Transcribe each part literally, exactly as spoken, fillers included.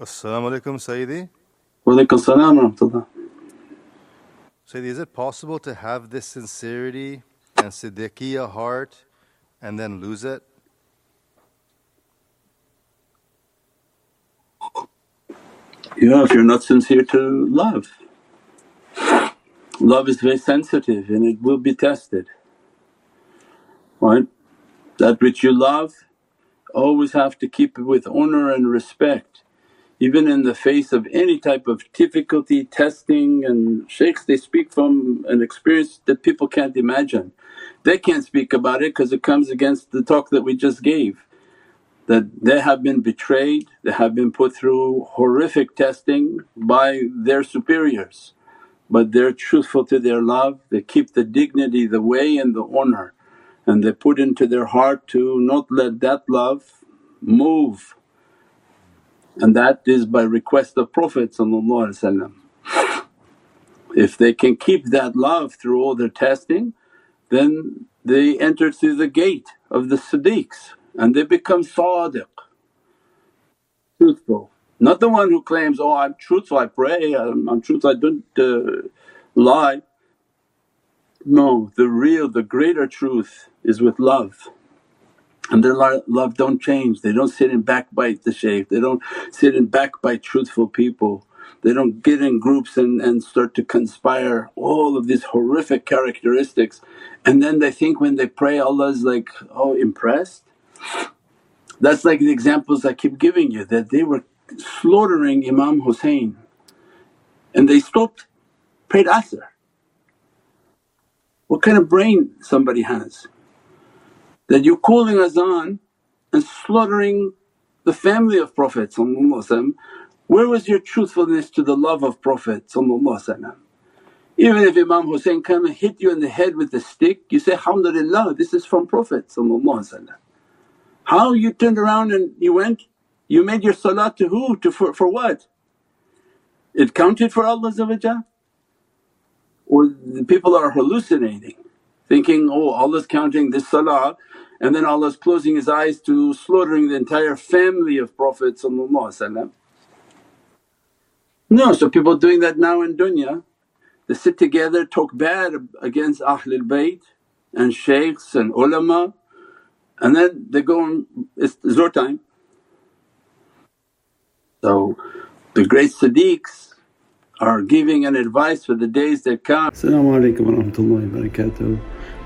Assalamu alaikum, Sayyidi. Wa alaikum as salaam, rahmatullah. Sayyidi, is it possible to have this sincerity and siddiquiyah heart and then lose it? Yeah, if you're not sincere to love. Love is very sensitive and it will be tested, right? That which you love, always have to keep it with honour and respect. Even in the face of any type of difficulty, testing, and shaykhs, they speak from an experience that people can't imagine. They can't speak about it because it comes against the talk that we just gave, that they have been betrayed, they have been put through horrific testing by their superiors, but they're truthful to their love, they keep the dignity, the way and the honour, and they put into their heart to not let that love move. And that is by request of Prophet. If they can keep that love through all their testing, then they enter through the gate of the Siddiqs and they become sadiq, truthful. Not the one who claims, oh, I'm truthful, I pray, I'm, I'm truthful, I don't uh, lie. No, the real, the greater truth is with love. And their love don't change, they don't sit and backbite the shaykh, they don't sit and backbite truthful people, they don't get in groups and, and start to conspire, all of these horrific characteristics. And then they think when they pray Allah is like, oh, impressed? That's like the examples I keep giving you, that they were slaughtering Imam Hussein and they stopped, prayed Asr. What kind of brain somebody has? That you're calling azan and slaughtering the family of Prophet. Where was your truthfulness to the love of Prophet? Even if Imam Hussein come and hit you in the head with a stick, you say, Alhamdulillah, this is from Prophet. How you turned around and you went, you made your salah to who? To for, for what? It counted for Allah? Or the people are hallucinating, thinking, oh, Allah's counting this salah, and then Allah's closing His eyes to slaughtering the entire family of Prophet. No, so people doing that now in dunya, they sit together, talk bad against Ahlul Bayt and shaykhs and ulama, and then they go and it's zuhr time. So the great Siddiqs are giving an advice for the days that come. Assalamu alaikum wa rahmatullahi wa barakatuh.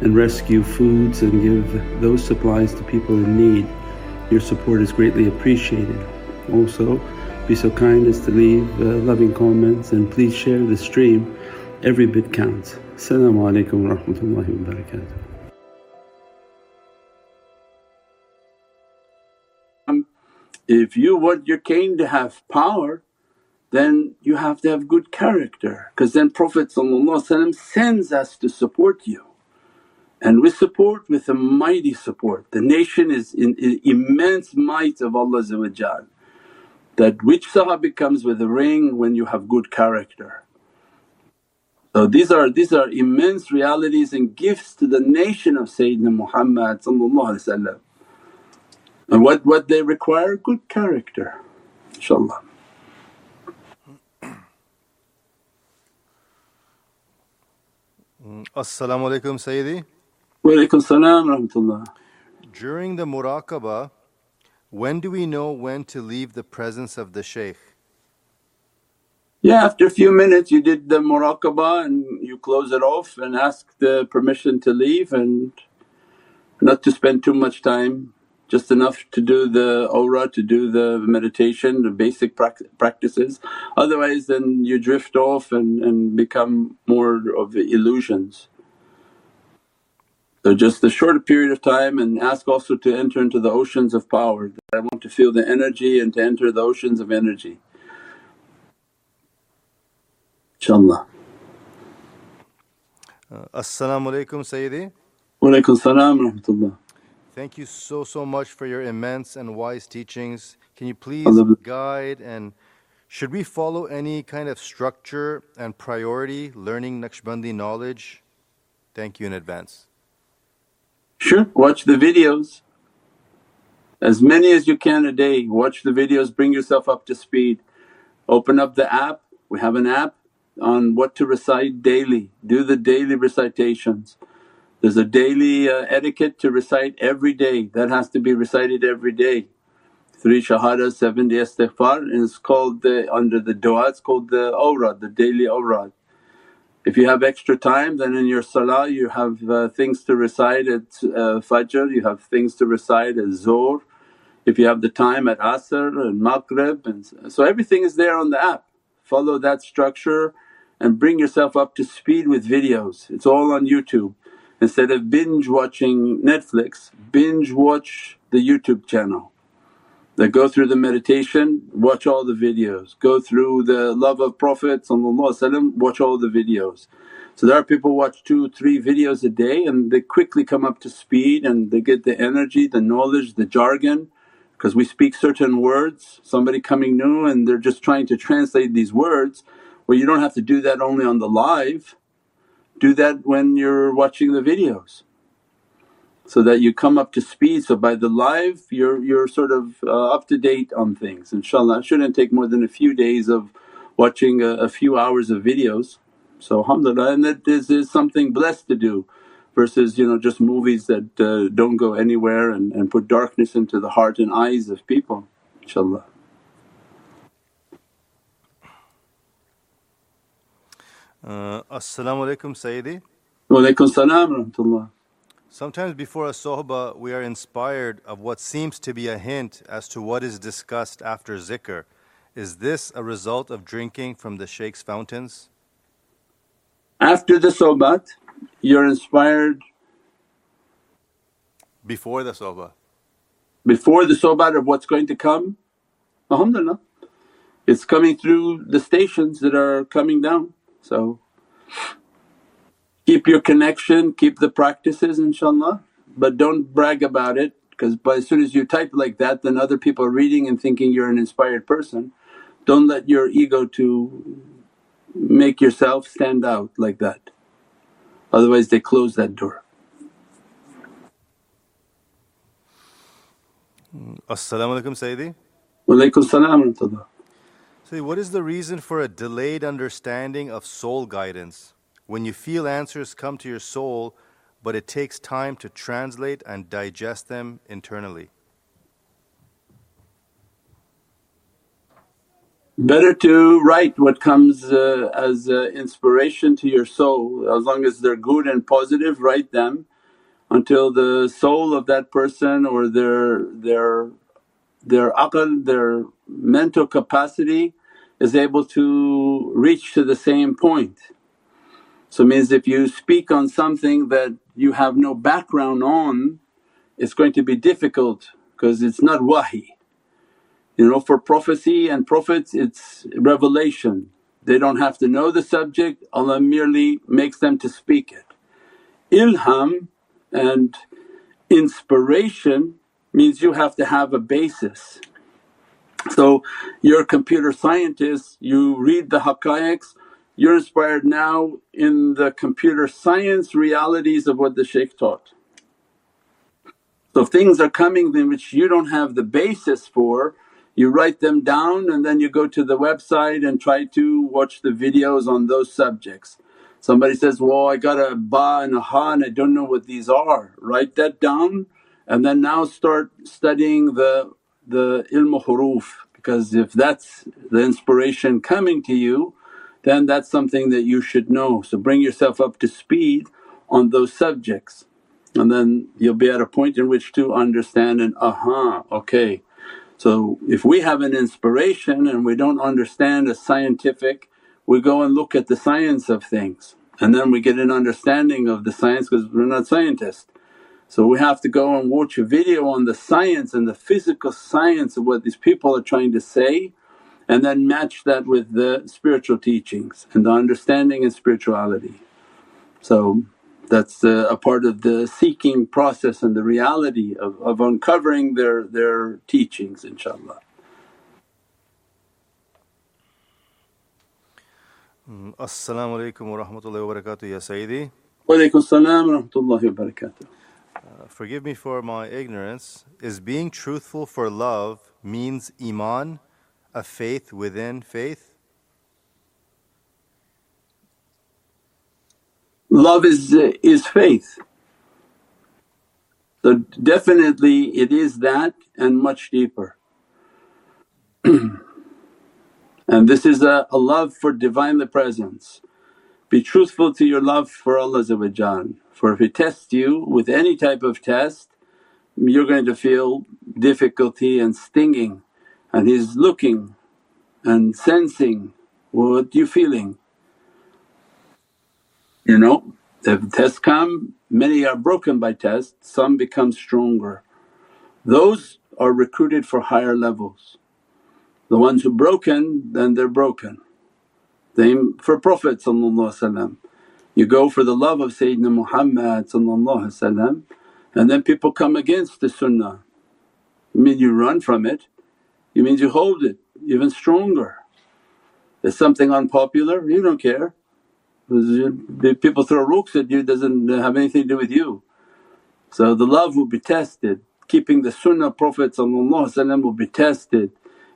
and rescue foods and give those supplies to people in need. Your support is greatly appreciated. Also, be so kind as to leave uh, loving comments and please share the stream. Every bit counts. Assalamu alaikum wa rahmatullahi wa barakatuh. Um, if you want your cane to have power, then you have to have good character, because then Prophet sends us to support you, and we support with a mighty support. The nation is in, in immense might of Allah, that which sahabi comes with a ring when you have good character. So these are these are immense realities and gifts to the nation of Sayyidina Muhammad, and what, what they require? Good character, inshaAllah. Assalamu alaikum, Sayyidi. Wa alaikum as salaam, rahmatullah. During the muraqabah, when do we know when to leave the presence of the shaykh? Yeah, after a few minutes you did the muraqabah and you close it off and ask the permission to leave, and not to spend too much time, just enough to do the awrah, to do the meditation, the basic practices. Otherwise then you drift off and, and become more of the illusions. So just a short period of time, and ask also to enter into the oceans of power, that I want to feel the energy and to enter the oceans of energy. InshaAllah. Uh, Assalamu alaikum, Sayyidi. Wa alaikum as salaam, rahmatullah. Thank you so, so much for your immense and wise teachings. Can you please guide and should we follow any kind of structure and priority learning Naqshbandi knowledge? Thank you in advance. Sure, watch the videos. As many as you can a day, watch the videos, bring yourself up to speed. Open up the app, we have an app on what to recite daily, do the daily recitations. There's a daily uh, etiquette to recite every day, that has to be recited every day. Three shahadas, seventy istighfar, and it's called the, under the du'a it's called the awrad, the daily awrad. If you have extra time then in your salah you have uh, things to recite at uh, Fajr, you have things to recite at Zuhr. If you have the time at Asr and Maghrib, and so everything is there on the app. Follow that structure and bring yourself up to speed with videos, it's all on YouTube. Instead of binge watching Netflix, binge watch the YouTube channel. They go through the meditation, watch all the videos, go through the love of Prophet ﷺ, watch all the videos. So there are people who watch two, three videos a day and they quickly come up to speed and they get the energy, the knowledge, the jargon, because we speak certain words, somebody coming new and they're just trying to translate these words. Well, you don't have to do that only on the live. Do that when you're watching the videos so that you come up to speed. So by the live you're you're sort of uh, up to date on things, inshaAllah. It shouldn't take more than a few days of watching a, a few hours of videos. So alhamdulillah, and that is, is something blessed to do versus, you know, just movies that uh, don't go anywhere and, and put darkness into the heart and eyes of people, inshaAllah. Uh, Assalamu alaikum, Sayyidi. Wa alaikum as salaam, rahmatullah. Sometimes before a suhbah we are inspired of what seems to be a hint as to what is discussed after zikr. Is this a result of drinking from the Shaykh's fountains? After the suhbah you're inspired? Before the suhbah. Before the suhbah of what's going to come? Alhamdulillah, it's coming through the stations that are coming down. So keep your connection, keep the practices inshaAllah, but don't brag about it, because by as soon as you type like that then other people are reading and thinking you're an inspired person. Don't let your ego to make yourself stand out like that, otherwise they close that door. Assalamu alaikum, Sayyidi. Wa alaikum as salaam, rahmatullah. So what is the reason for a delayed understanding of soul guidance? When you feel answers come to your soul but it takes time to translate and digest them internally. Better to write what comes uh, as uh, inspiration to your soul, as long as they're good and positive, write them until the soul of that person or their their their aql, their mental capacity is able to reach to the same point. So means if you speak on something that you have no background on, it's going to be difficult because it's not wahi. You know, for prophecy and prophets it's revelation, they don't have to know the subject, Allah merely makes them to speak it. Ilham and inspiration means you have to have a basis. So you're a computer scientist, you read the haqqaiqs, you're inspired now in the computer science realities of what the Shaykh taught. So if things are coming in which you don't have the basis for, you write them down and then you go to the website and try to watch the videos on those subjects. Somebody says, well, I got a ba and a ha and I don't know what these are. Write that down and then now start studying the the ilm huruf, because if that's the inspiration coming to you then that's something that you should know. So bring yourself up to speed on those subjects and then you'll be at a point in which to understand and aha, okay. So if we have an inspiration and we don't understand as scientific, we go and look at the science of things and then we get an understanding of the science because we're not scientists. So we have to go and watch a video on the science and the physical science of what these people are trying to say and then match that with the spiritual teachings and the understanding and spirituality. So that's a, a part of the seeking process and the reality of, of uncovering their, their teachings, inshaAllah. Mm. Assalamu alaikum wa rahmatullahi wa barakatuh, Ya Sayyidi. Wa alaikum as salaam wa rahmatullahi wa barakatuh. Uh, forgive me for my ignorance, is being truthful for love means iman, a faith within faith? Love is uh, is faith. So definitely it is that and much deeper. And this is a, a love for Divinely Presence. Be truthful to your love for Allah, for if He tests you with any type of test, you're going to feel difficulty and stinging, and He's looking and sensing what you're feeling. You know, if tests come, many are broken by tests, some become stronger. Those are recruited for higher levels. The ones who broken, then they're broken. Same for Prophet, you go for the love of Sayyidina Muhammad, and then people come against the sunnah. It means you run from it, it means you hold it even stronger. There's something unpopular, you don't care. People throw rooks at you, doesn't have anything to do with you. So the love will be tested, keeping the sunnah Prophet will be tested.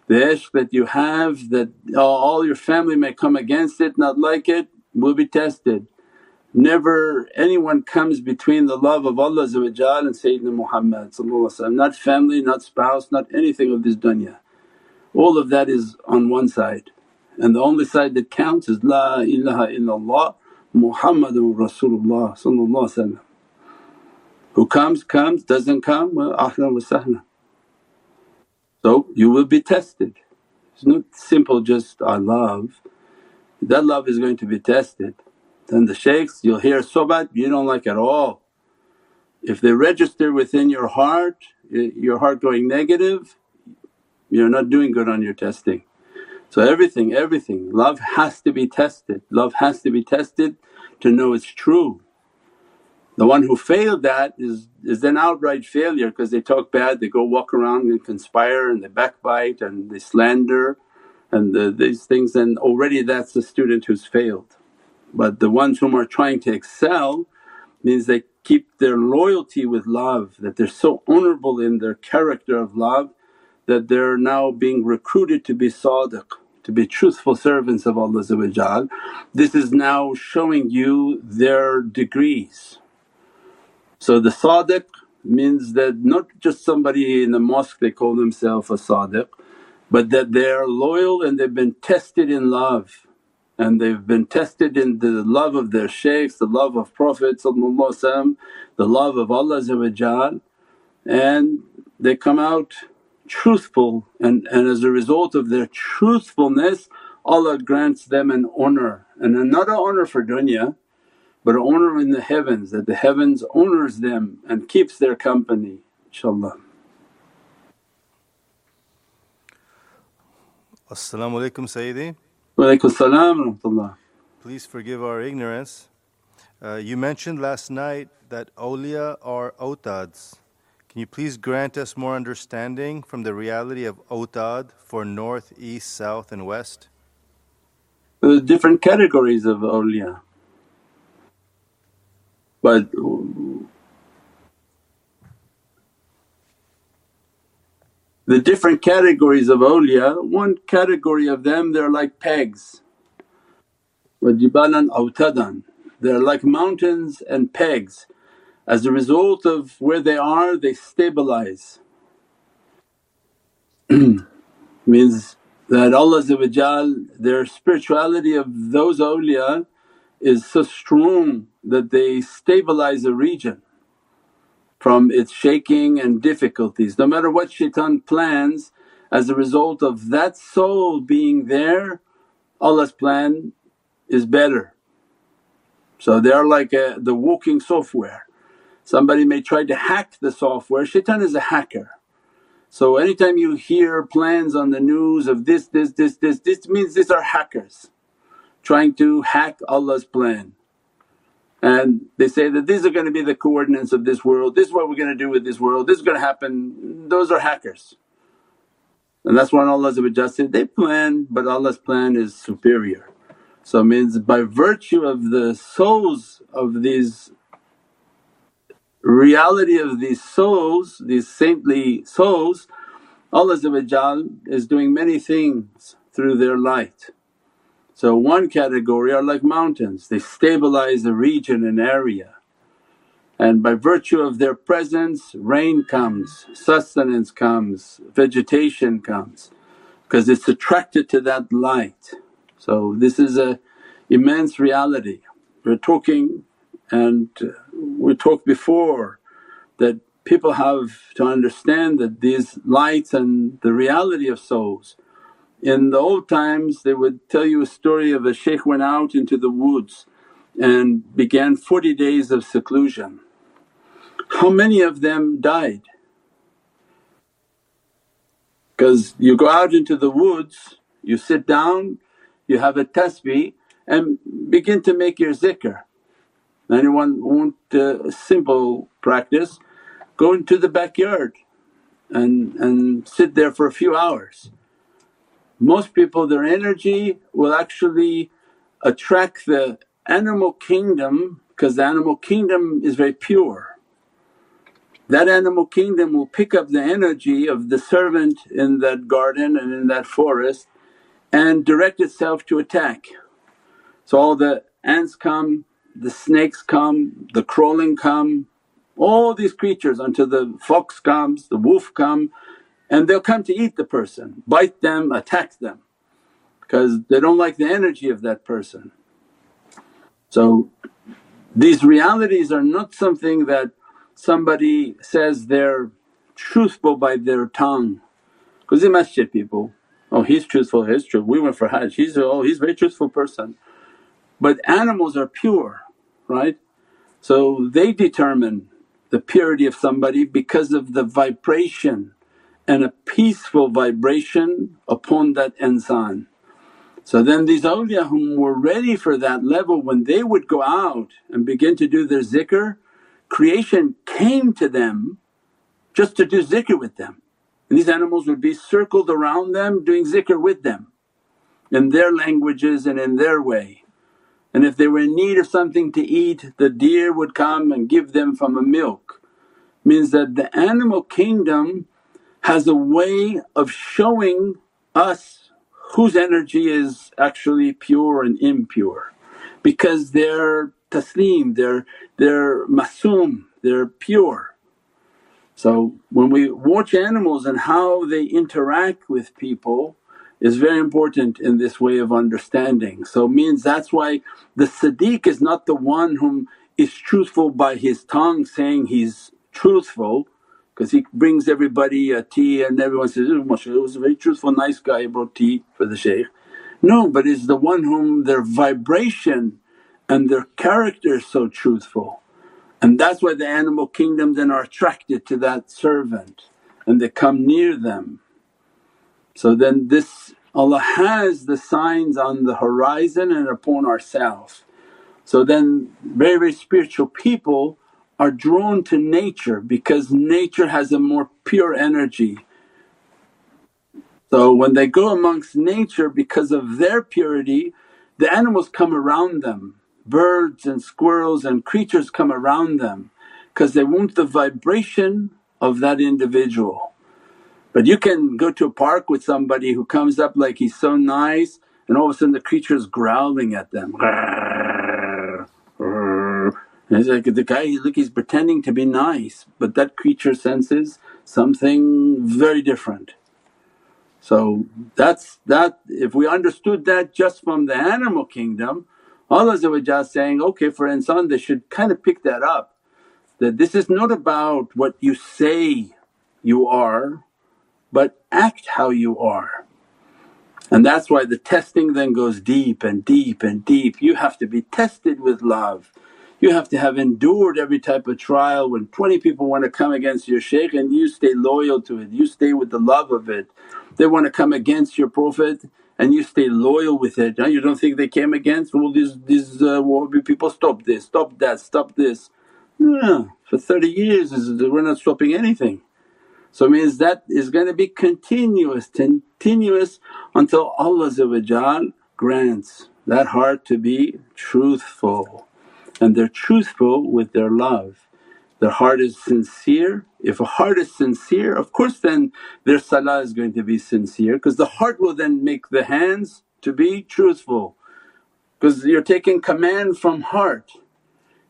The ishq that you have, that all your family may come against it, not like it, will be tested. Never anyone comes between the love of Allah and Sayyidina Muhammad, not family, not spouse, not anything of this dunya. All of that is on one side, and the only side that counts is, La ilaha illallah Muhammadun Rasulullah. Who comes, comes, doesn't come, well, ahlan wa sahlan. So you will be tested. It's not simple just, I love. That love is going to be tested. Then the shaykhs, you'll hear sohbat you don't like at all. If they register within your heart, your heart going negative, you're not doing good on your testing. So everything, everything, love has to be tested. Love has to be tested to know it's true. The one who failed that is, is an outright failure because they talk bad, they go walk around and conspire and they backbite and they slander and the, these things, and already that's the student who's failed. But the ones whom are trying to excel means they keep their loyalty with love, that they're so honourable in their character of love that they're now being recruited to be sadiq, to be truthful servants of Allah. This is now showing you their degrees. So the sadiq means that not just somebody in the mosque they call themselves a sadiq, but that they are loyal and they've been tested in love, and they've been tested in the love of their shaykhs, the love of Prophet, the love of Allah, and they come out truthful, and, and as a result of their truthfulness Allah grants them an honour, and not an honour for dunya, but honour in the heavens, that the heavens honours them and keeps their company, inshaAllah. Assalamu alaikum, Sayyidi. Wa alaikum as salaam wa rahmatullah. Please forgive our ignorance. Uh, you mentioned last night that awliya are awtads. Can you please grant us more understanding from the reality of awtad for north, east, south, and west? There's different categories of awliya. But the different categories of awliya, one category of them they're like pegs, wa jibalan awtadan, they're like mountains and pegs. As a result of where they are, they stabilize. Means that Allah, their spirituality of those awliya is so strong that they stabilize a region from its shaking and difficulties. No matter what shaitan plans, as a result of that soul being there, Allah's plan is better. So they are like a, the walking software. Somebody may try to hack the software, shaitan is a hacker. So anytime you hear plans on the news of this, this, this, this, this means these are hackers trying to hack Allah's plan. And they say that these are going to be the coordinates of this world, this is what we're going to do with this world, this is going to happen, those are hackers. And that's when Allah said, they plan but Allah's plan is superior. So it means by virtue of the souls of these, reality of these souls, these saintly souls, Allah is doing many things through their light. So one category are like mountains, they stabilize a region, an area, and by virtue of their presence rain comes, sustenance comes, vegetation comes because it's attracted to that light. So this is an immense reality. We're talking and we talked before that people have to understand that these lights and the reality of souls. In the old times they would tell you a story of a shaykh went out into the woods and began forty days of seclusion. How many of them died? Because you go out into the woods, you sit down, you have a tasbih and begin to make your zikr. Anyone want a simple practice, go into the backyard and, and sit there for a few hours. Most people their energy will actually attract the animal kingdom because the animal kingdom is very pure. That animal kingdom will pick up the energy of the servant in that garden and in that forest and direct itself to attack. So all the ants come, the snakes come, the crawling come, all these creatures until the fox comes, the wolf come. And they'll come to eat the person, bite them, attack them because they don't like the energy of that person. So these realities are not something that somebody says they're truthful by their tongue because in masjid people, oh he's truthful, he's true. We went for hajj, he's oh he's a very truthful person. But animals are pure, right? So they determine the purity of somebody because of the vibration and a peaceful vibration upon that insan. So then these awliya whom were ready for that level, when they would go out and begin to do their zikr, creation came to them just to do zikr with them. And these animals would be circled around them doing zikr with them in their languages and in their way. And if they were in need of something to eat, the deer would come and give them from a milk. Means that the animal kingdom has a way of showing us whose energy is actually pure and impure because they're taslim, they're, they're masoom, they're pure. So when we watch animals and how they interact with people is very important in this way of understanding. So it means that's why the sadiq is not the one whom is truthful by his tongue saying he's truthful, because he brings everybody a tea and everyone says, oh, mashallah, it was a very truthful, nice guy, he brought tea for the shaykh. No, but it's the one whom their vibration and their character is so truthful. And that's why the animal kingdom then are attracted to that servant and they come near them. So then this, Allah has the signs on the horizon and upon ourselves. So then very, very spiritual people are drawn to nature because nature has a more pure energy. So when they go amongst nature because of their purity, the animals come around them, birds and squirrels and creatures come around them because they want the vibration of that individual. But you can go to a park with somebody who comes up like he's so nice and all of a sudden the creature is growling at them. And it's like the guy, look, he's pretending to be nice but that creature senses something very different. So that's that. If we understood that just from the animal kingdom, Allah saying, okay, for insan they should kind of pick that up, that this is not about what you say you are but act how you are. And that's why the testing then goes deep and deep and deep. You have to be tested with love. You have to have endured every type of trial when twenty people want to come against your shaykh and you stay loyal to it, you stay with the love of it. They want to come against your Prophet and you stay loyal with it. Now you don't think they came against, well these, these uh, Wahhabi people, stop this, stop that, stop this. No, for thirty years we're not stopping anything. So it means that is going to be continuous, continuous until Allah grants that heart to be truthful. And they're truthful with their love. Their heart is sincere. If a heart is sincere, of course then their salah is going to be sincere, because the heart will then make the hands to be truthful, because you're taking command from heart.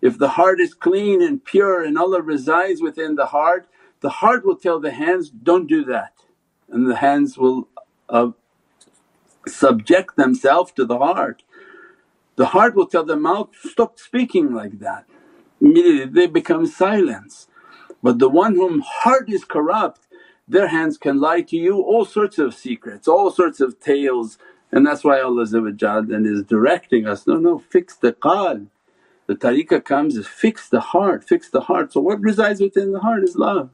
If the heart is clean and pure and Allah resides within the heart, the heart will tell the hands, don't do that, and the hands will uh, subject themselves to the heart. The heart will tell the mouth, stop speaking like that, immediately they become silence. But the one whom heart is corrupt, their hands can lie to you all sorts of secrets, all sorts of tales, and that's why Allah then is directing us, no, no, fix the qalb. The tariqah comes is fix the heart, fix the heart. So what resides within the heart is love.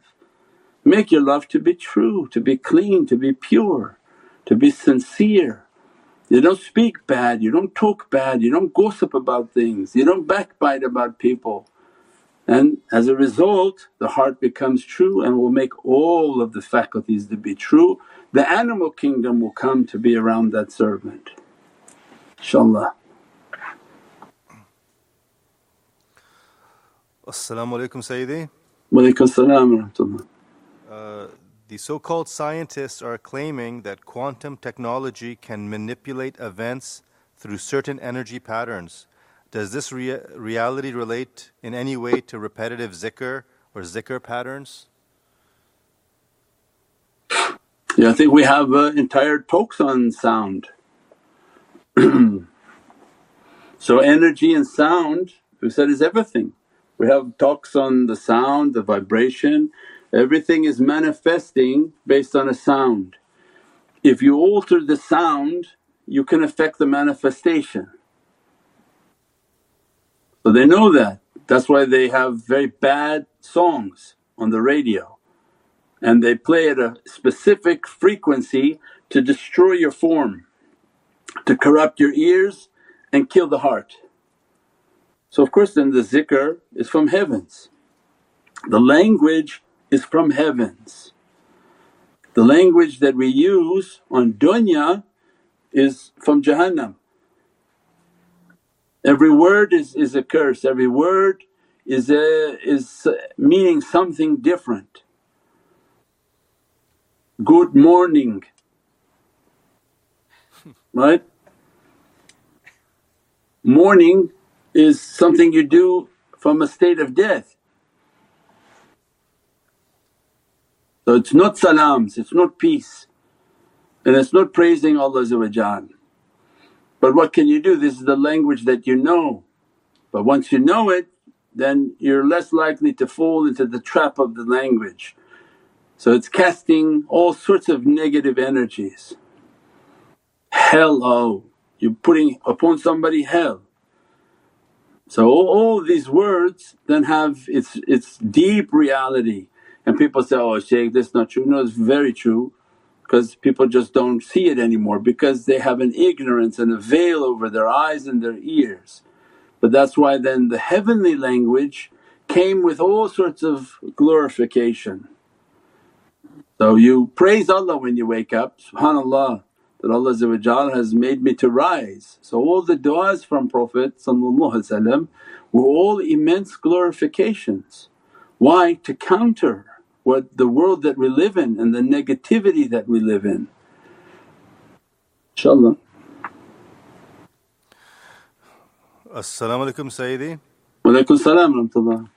Make your love to be true, to be clean, to be pure, to be sincere. You don't speak bad, you don't talk bad, you don't gossip about things, you don't backbite about people. And as a result the heart becomes true and will make all of the faculties to be true. The animal kingdom will come to be around that servant, InshaAllah. Assalamu alaikum Sayyidi. Wa alaikum as salaam, rahmatullah. Uh, the so-called scientists are claiming that quantum technology can manipulate events through certain energy patterns. Does this rea- reality relate in any way to repetitive zikr or zikr patterns? Yeah, I think we have uh, entire talks on sound. So energy and sound, we said, is everything. We have talks on the sound, the vibration, everything is manifesting based on a sound. If you alter the sound, you can affect the manifestation. So they know that, that's why they have very bad songs on the radio and they play at a specific frequency to destroy your form, to corrupt your ears and kill the heart. So of course then the zikr is from heavens, the language is from heavens. The language that we use on dunya is from Jahannam. Every word is, is a curse, every word is, a, is meaning something different. Good morning, right? Morning is something you do from a state of death. So it's not salams, it's not peace, and it's not praising Allah. But what can you do? This is the language that you know, but once you know it then you're less likely to fall into the trap of the language. So it's casting all sorts of negative energies. Hell, oh, you're putting upon somebody hell. So all, all these words then have its its deep reality, and people say, oh shaykh, that's not true. No, it's very true, because people just don't see it anymore because they have an ignorance and a veil over their eyes and their ears. But that's why then the heavenly language came with all sorts of glorification. So you praise Allah when you wake up, subhanAllah, that Allah has made me to rise. So all the du'as from Prophet were all immense glorifications. Why? To counter what the world that we live in and the negativity that we live in, InshaAllah. Assalamu alaikum Sayyidi. Wa alaikum as salaam, rahmatullah.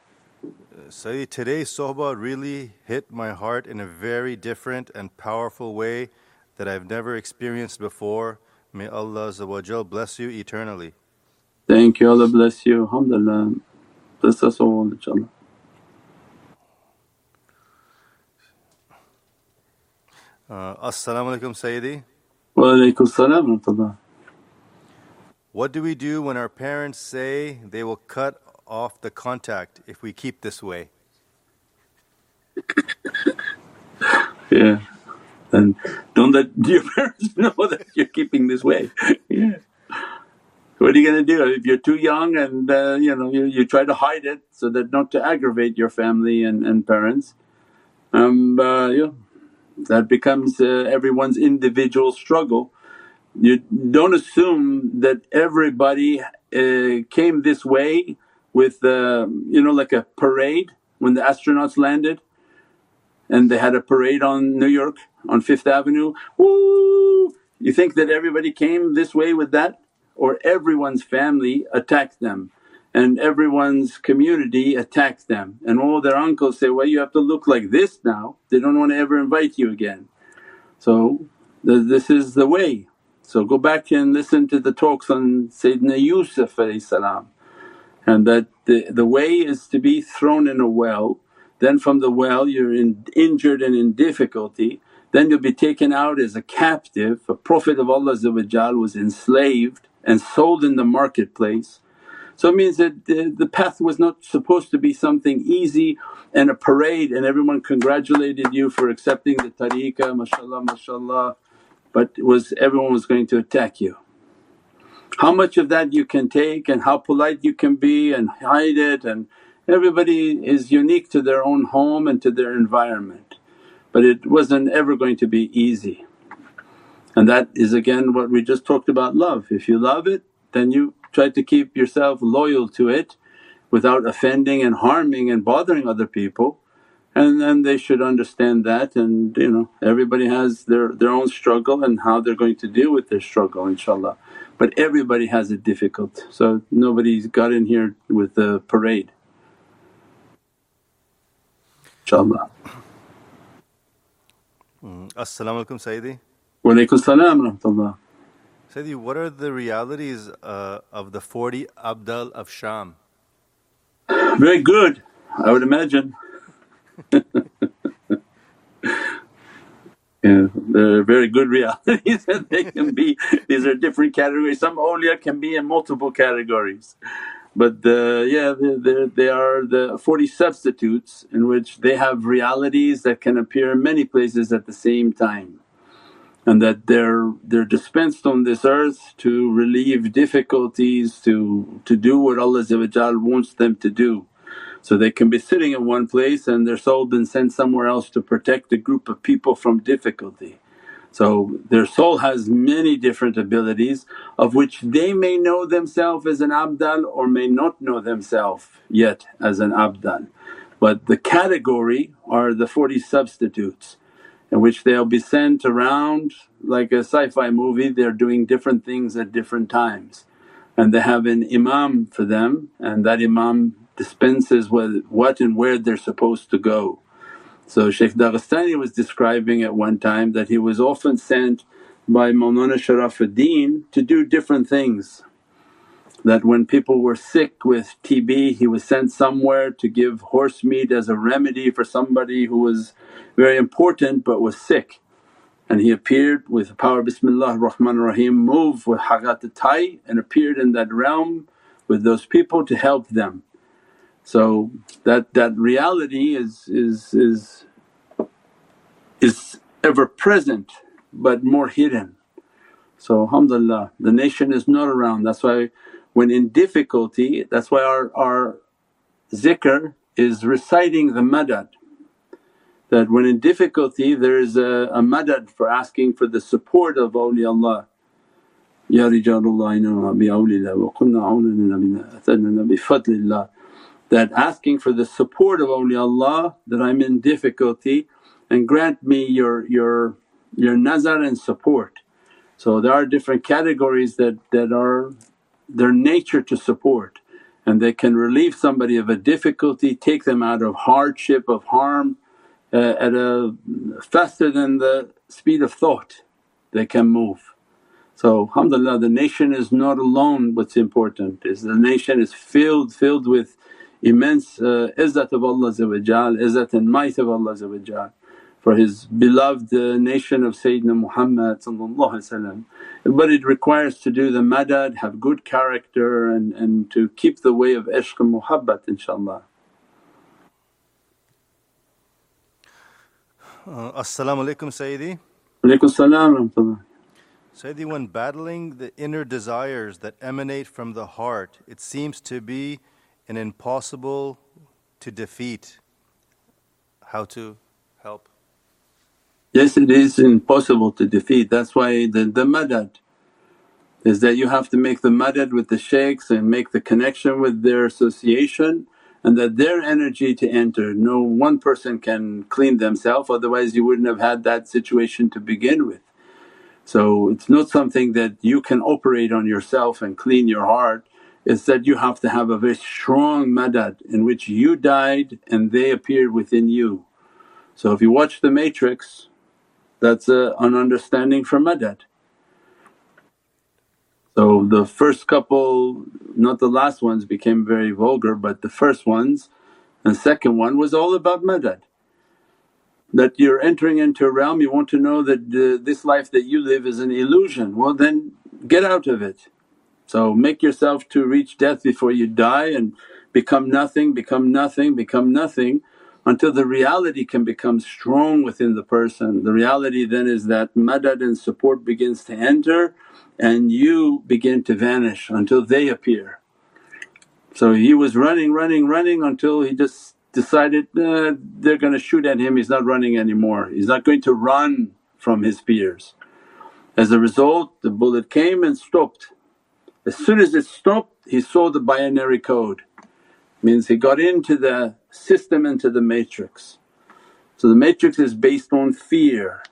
Sayyidi, today's suhbah really hit my heart in a very different and powerful way that I've never experienced before. May Allah bless you eternally. Thank you, Allah bless you, alhamdulillah. Bless us all, InshaAllah. Uh, Assalamu alaikum Sayyidi. Wa alaikum as salaam, rahmatullah. What do we do when our parents say they will cut off the contact if we keep this way? Yeah. And don't let your parents know that you're keeping this way. Yeah. What are you going to do if you're too young and uh, you know you, you try to hide it so that not to aggravate your family and, and parents? Um, uh, yeah. That becomes uh, everyone's individual struggle. You don't assume that everybody uh, came this way with uh, you know, like a parade when the astronauts landed and they had a parade on New York on Fifth Avenue. Woo! You think that everybody came this way with that? Or everyone's family attacked them and everyone's community attacked them, and all their uncles say, well, you have to look like this now, they don't want to ever invite you again. So th- this is the way. So go back and listen to the talks on Sayyidina Yusuf alayhi salam, and that the, the way is to be thrown in a well, then from the well you're in, injured and in difficulty, then you'll be taken out as a captive. A Prophet of Allah was enslaved and sold in the marketplace. So it means that the, the path was not supposed to be something easy and a parade and everyone congratulated you for accepting the tariqah, mashallah, mashallah, but it was everyone was going to attack you. How much of that you can take and how polite you can be and hide it, and everybody is unique to their own home and to their environment, but it wasn't ever going to be easy. And that is again what we just talked about, love. If you love it, then you try to keep yourself loyal to it without offending and harming and bothering other people, and then they should understand that. And you know, everybody has their, their own struggle and how they're going to deal with their struggle, inshaAllah. But everybody has it difficult, so nobody's got in here with a parade, inshaAllah. Mm. Assalamu alaikum, Sayyidi. Wa alaikum as salaam, rahmatullah. Sayyidi, what are the realities uh, of the forty Abdal of Sham? Very good, I would imagine. Yeah, they're very good realities that they can be. These are different categories. Some awliya can be in multiple categories, but uh, yeah, they're, they're, they are the forty substitutes in which they have realities that can appear in many places at the same time. And that they're they're dispensed on this earth to relieve difficulties, to to do what Allah wants them to do. So they can be sitting in one place and their soul been sent somewhere else to protect a group of people from difficulty. So their soul has many different abilities, of which they may know themselves as an abdal or may not know themselves yet as an abdal. But the category are the forty substitutes, in which they'll be sent around like a sci-fi movie. They're doing different things at different times, and they have an imam for them, and that imam dispenses with what and where they're supposed to go. So Shaykh Daghestani was describing at one time that he was often sent by Mawlana Sharafuddin to do different things, that when people were sick with T B he was sent somewhere to give horse meat as a remedy for somebody who was very important but was sick, and he appeared with the power of Bismillah Rahman Rahim, moved with Hagat Tai, and appeared in that realm with those people to help them. So that that reality is is is is ever present but more hidden. So alhamdulillah, the nation is not around. That's why when in difficulty, that's why our, our zikr is reciting the madad. That when in difficulty there is a, a madad for asking for the support of awliyaullah. Ya rijalullah inna bi awlillah wa qulna awlana bina athadna bi fadlillah. That asking for the support of awliyaullah, that I'm in difficulty and grant me your your your nazar and support. So there are different categories that, that are their nature to support, and they can relieve somebody of a difficulty, take them out of hardship, of harm uh, at a faster than the speed of thought they can move. So alhamdulillah, the nation is not alone. What's important is the nation is filled filled with immense uh, izzat of Allah, izzat and might of Allah. for his beloved uh, nation of Sayyidina Muhammad, but it requires to do the madad, have good character and, and to keep the way of ishq and muhabbat, inshaAllah. Uh, Assalamu alaikum Sayyidi. Wa alaikum as salaam, rahmatullah. Sayyidi, when battling the inner desires that emanate from the heart, it seems to be an impossible to defeat. How to help? Yes, it is impossible to defeat. That's why the, the madad is that you have to make the madad with the shaykhs and make the connection with their association, and that their energy to enter. No one person can clean themselves, otherwise you wouldn't have had that situation to begin with. So it's not something that you can operate on yourself and clean your heart. It's that you have to have a very strong madad in which you died and they appeared within you. So if you watch The Matrix, that's a, an understanding for madad. So the first couple, not the last ones became very vulgar, but the first ones and second one was all about madad. That you're entering into a realm, you want to know that uh, this life that you live is an illusion, well then get out of it. So make yourself to reach death before you die and become nothing, become nothing, become nothing until the reality can become strong within the person. The reality then is that madad and support begins to enter and you begin to vanish until they appear. So he was running, running, running until he just decided uh, they're going to shoot at him, he's not running anymore, he's not going to run from his fears. As a result the bullet came and stopped. As soon as it stopped he saw the binary code, means he got into the system, into the matrix. So the matrix is based on fear.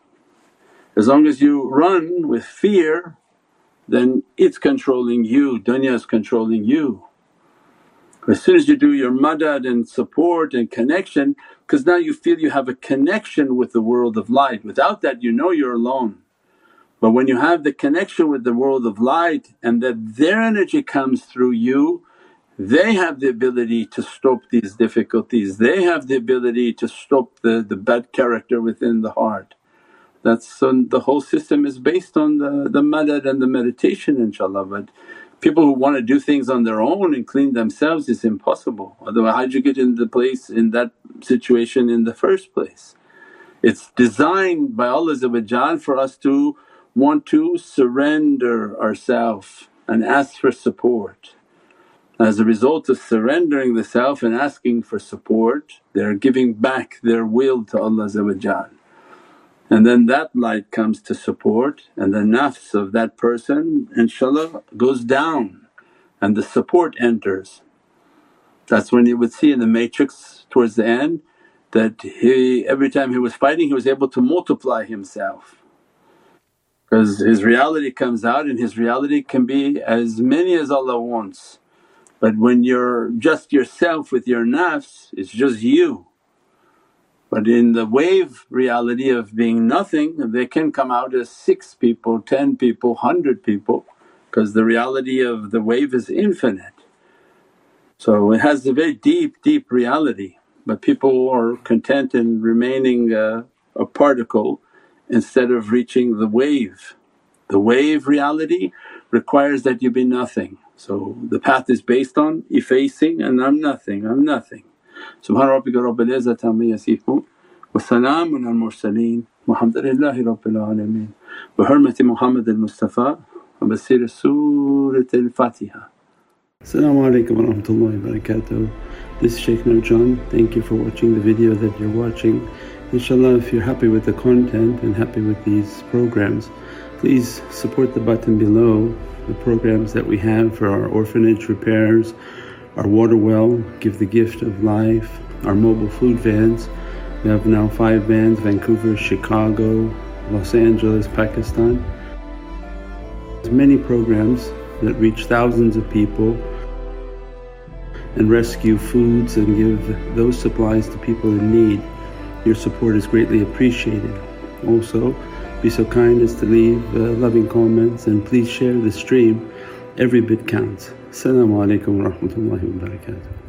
As long as you run with fear then it's controlling you, dunya is controlling you. As soon as you do your madad and support and connection, because now you feel you have a connection with the world of light. Without that you know you're alone. But when you have the connection with the world of light and that their energy comes through you, they have the ability to stop these difficulties, they have the ability to stop the, the bad character within the heart. That's so the whole system is based on the, the madad and the meditation, inshaAllah. But people who want to do things on their own and clean themselves is impossible, otherwise how'd you get in the place in that situation in the first place? It's designed by Allah for us to want to surrender ourselves and ask for support. As a result of surrendering the self and asking for support, they're giving back their will to Allah, and then that light comes to support and the nafs of that person inshaAllah goes down and the support enters. That's when you would see in the matrix towards the end that he, every time he was fighting he was able to multiply himself, because his reality comes out and his reality can be as many as Allah wants. But when you're just yourself with your nafs, it's just you. But in the wave reality of being nothing they can come out as six people, ten people, hundred people, because the reality of the wave is infinite. So it has a very deep, deep reality, but people are content in remaining a, a particle instead of reaching the wave. The wave reality requires that you be nothing. So the path is based on effacing and I'm nothing, I'm nothing. Subhana rabbika rabbil izzati amma yasifoon wa salaamun al mursaleen walhamdulillahi rabbil alameen bi hurmati Muhammad al Mustafa wa bi siri Surat al Fatiha. Assalamu alaikum wa rahmatullahi wa barakatuh. This is Shaykh Nurjan. Thank you for watching the video that you're watching. InshaAllah, if you're happy with the content and happy with these programs, please support the button below, the programs that we have for our orphanage repairs, our water well, Give the Gift of Life, our mobile food vans. We have now five vans: Vancouver, Chicago, Los Angeles, Pakistan. There's many programs that reach thousands of people and rescue foods and give those supplies to people in need. Your support is greatly appreciated. Also, be so kind as to leave uh, loving comments and please share the stream. Every bit counts. Assalamu alaikum wa rahmatullahi wa barakatuh.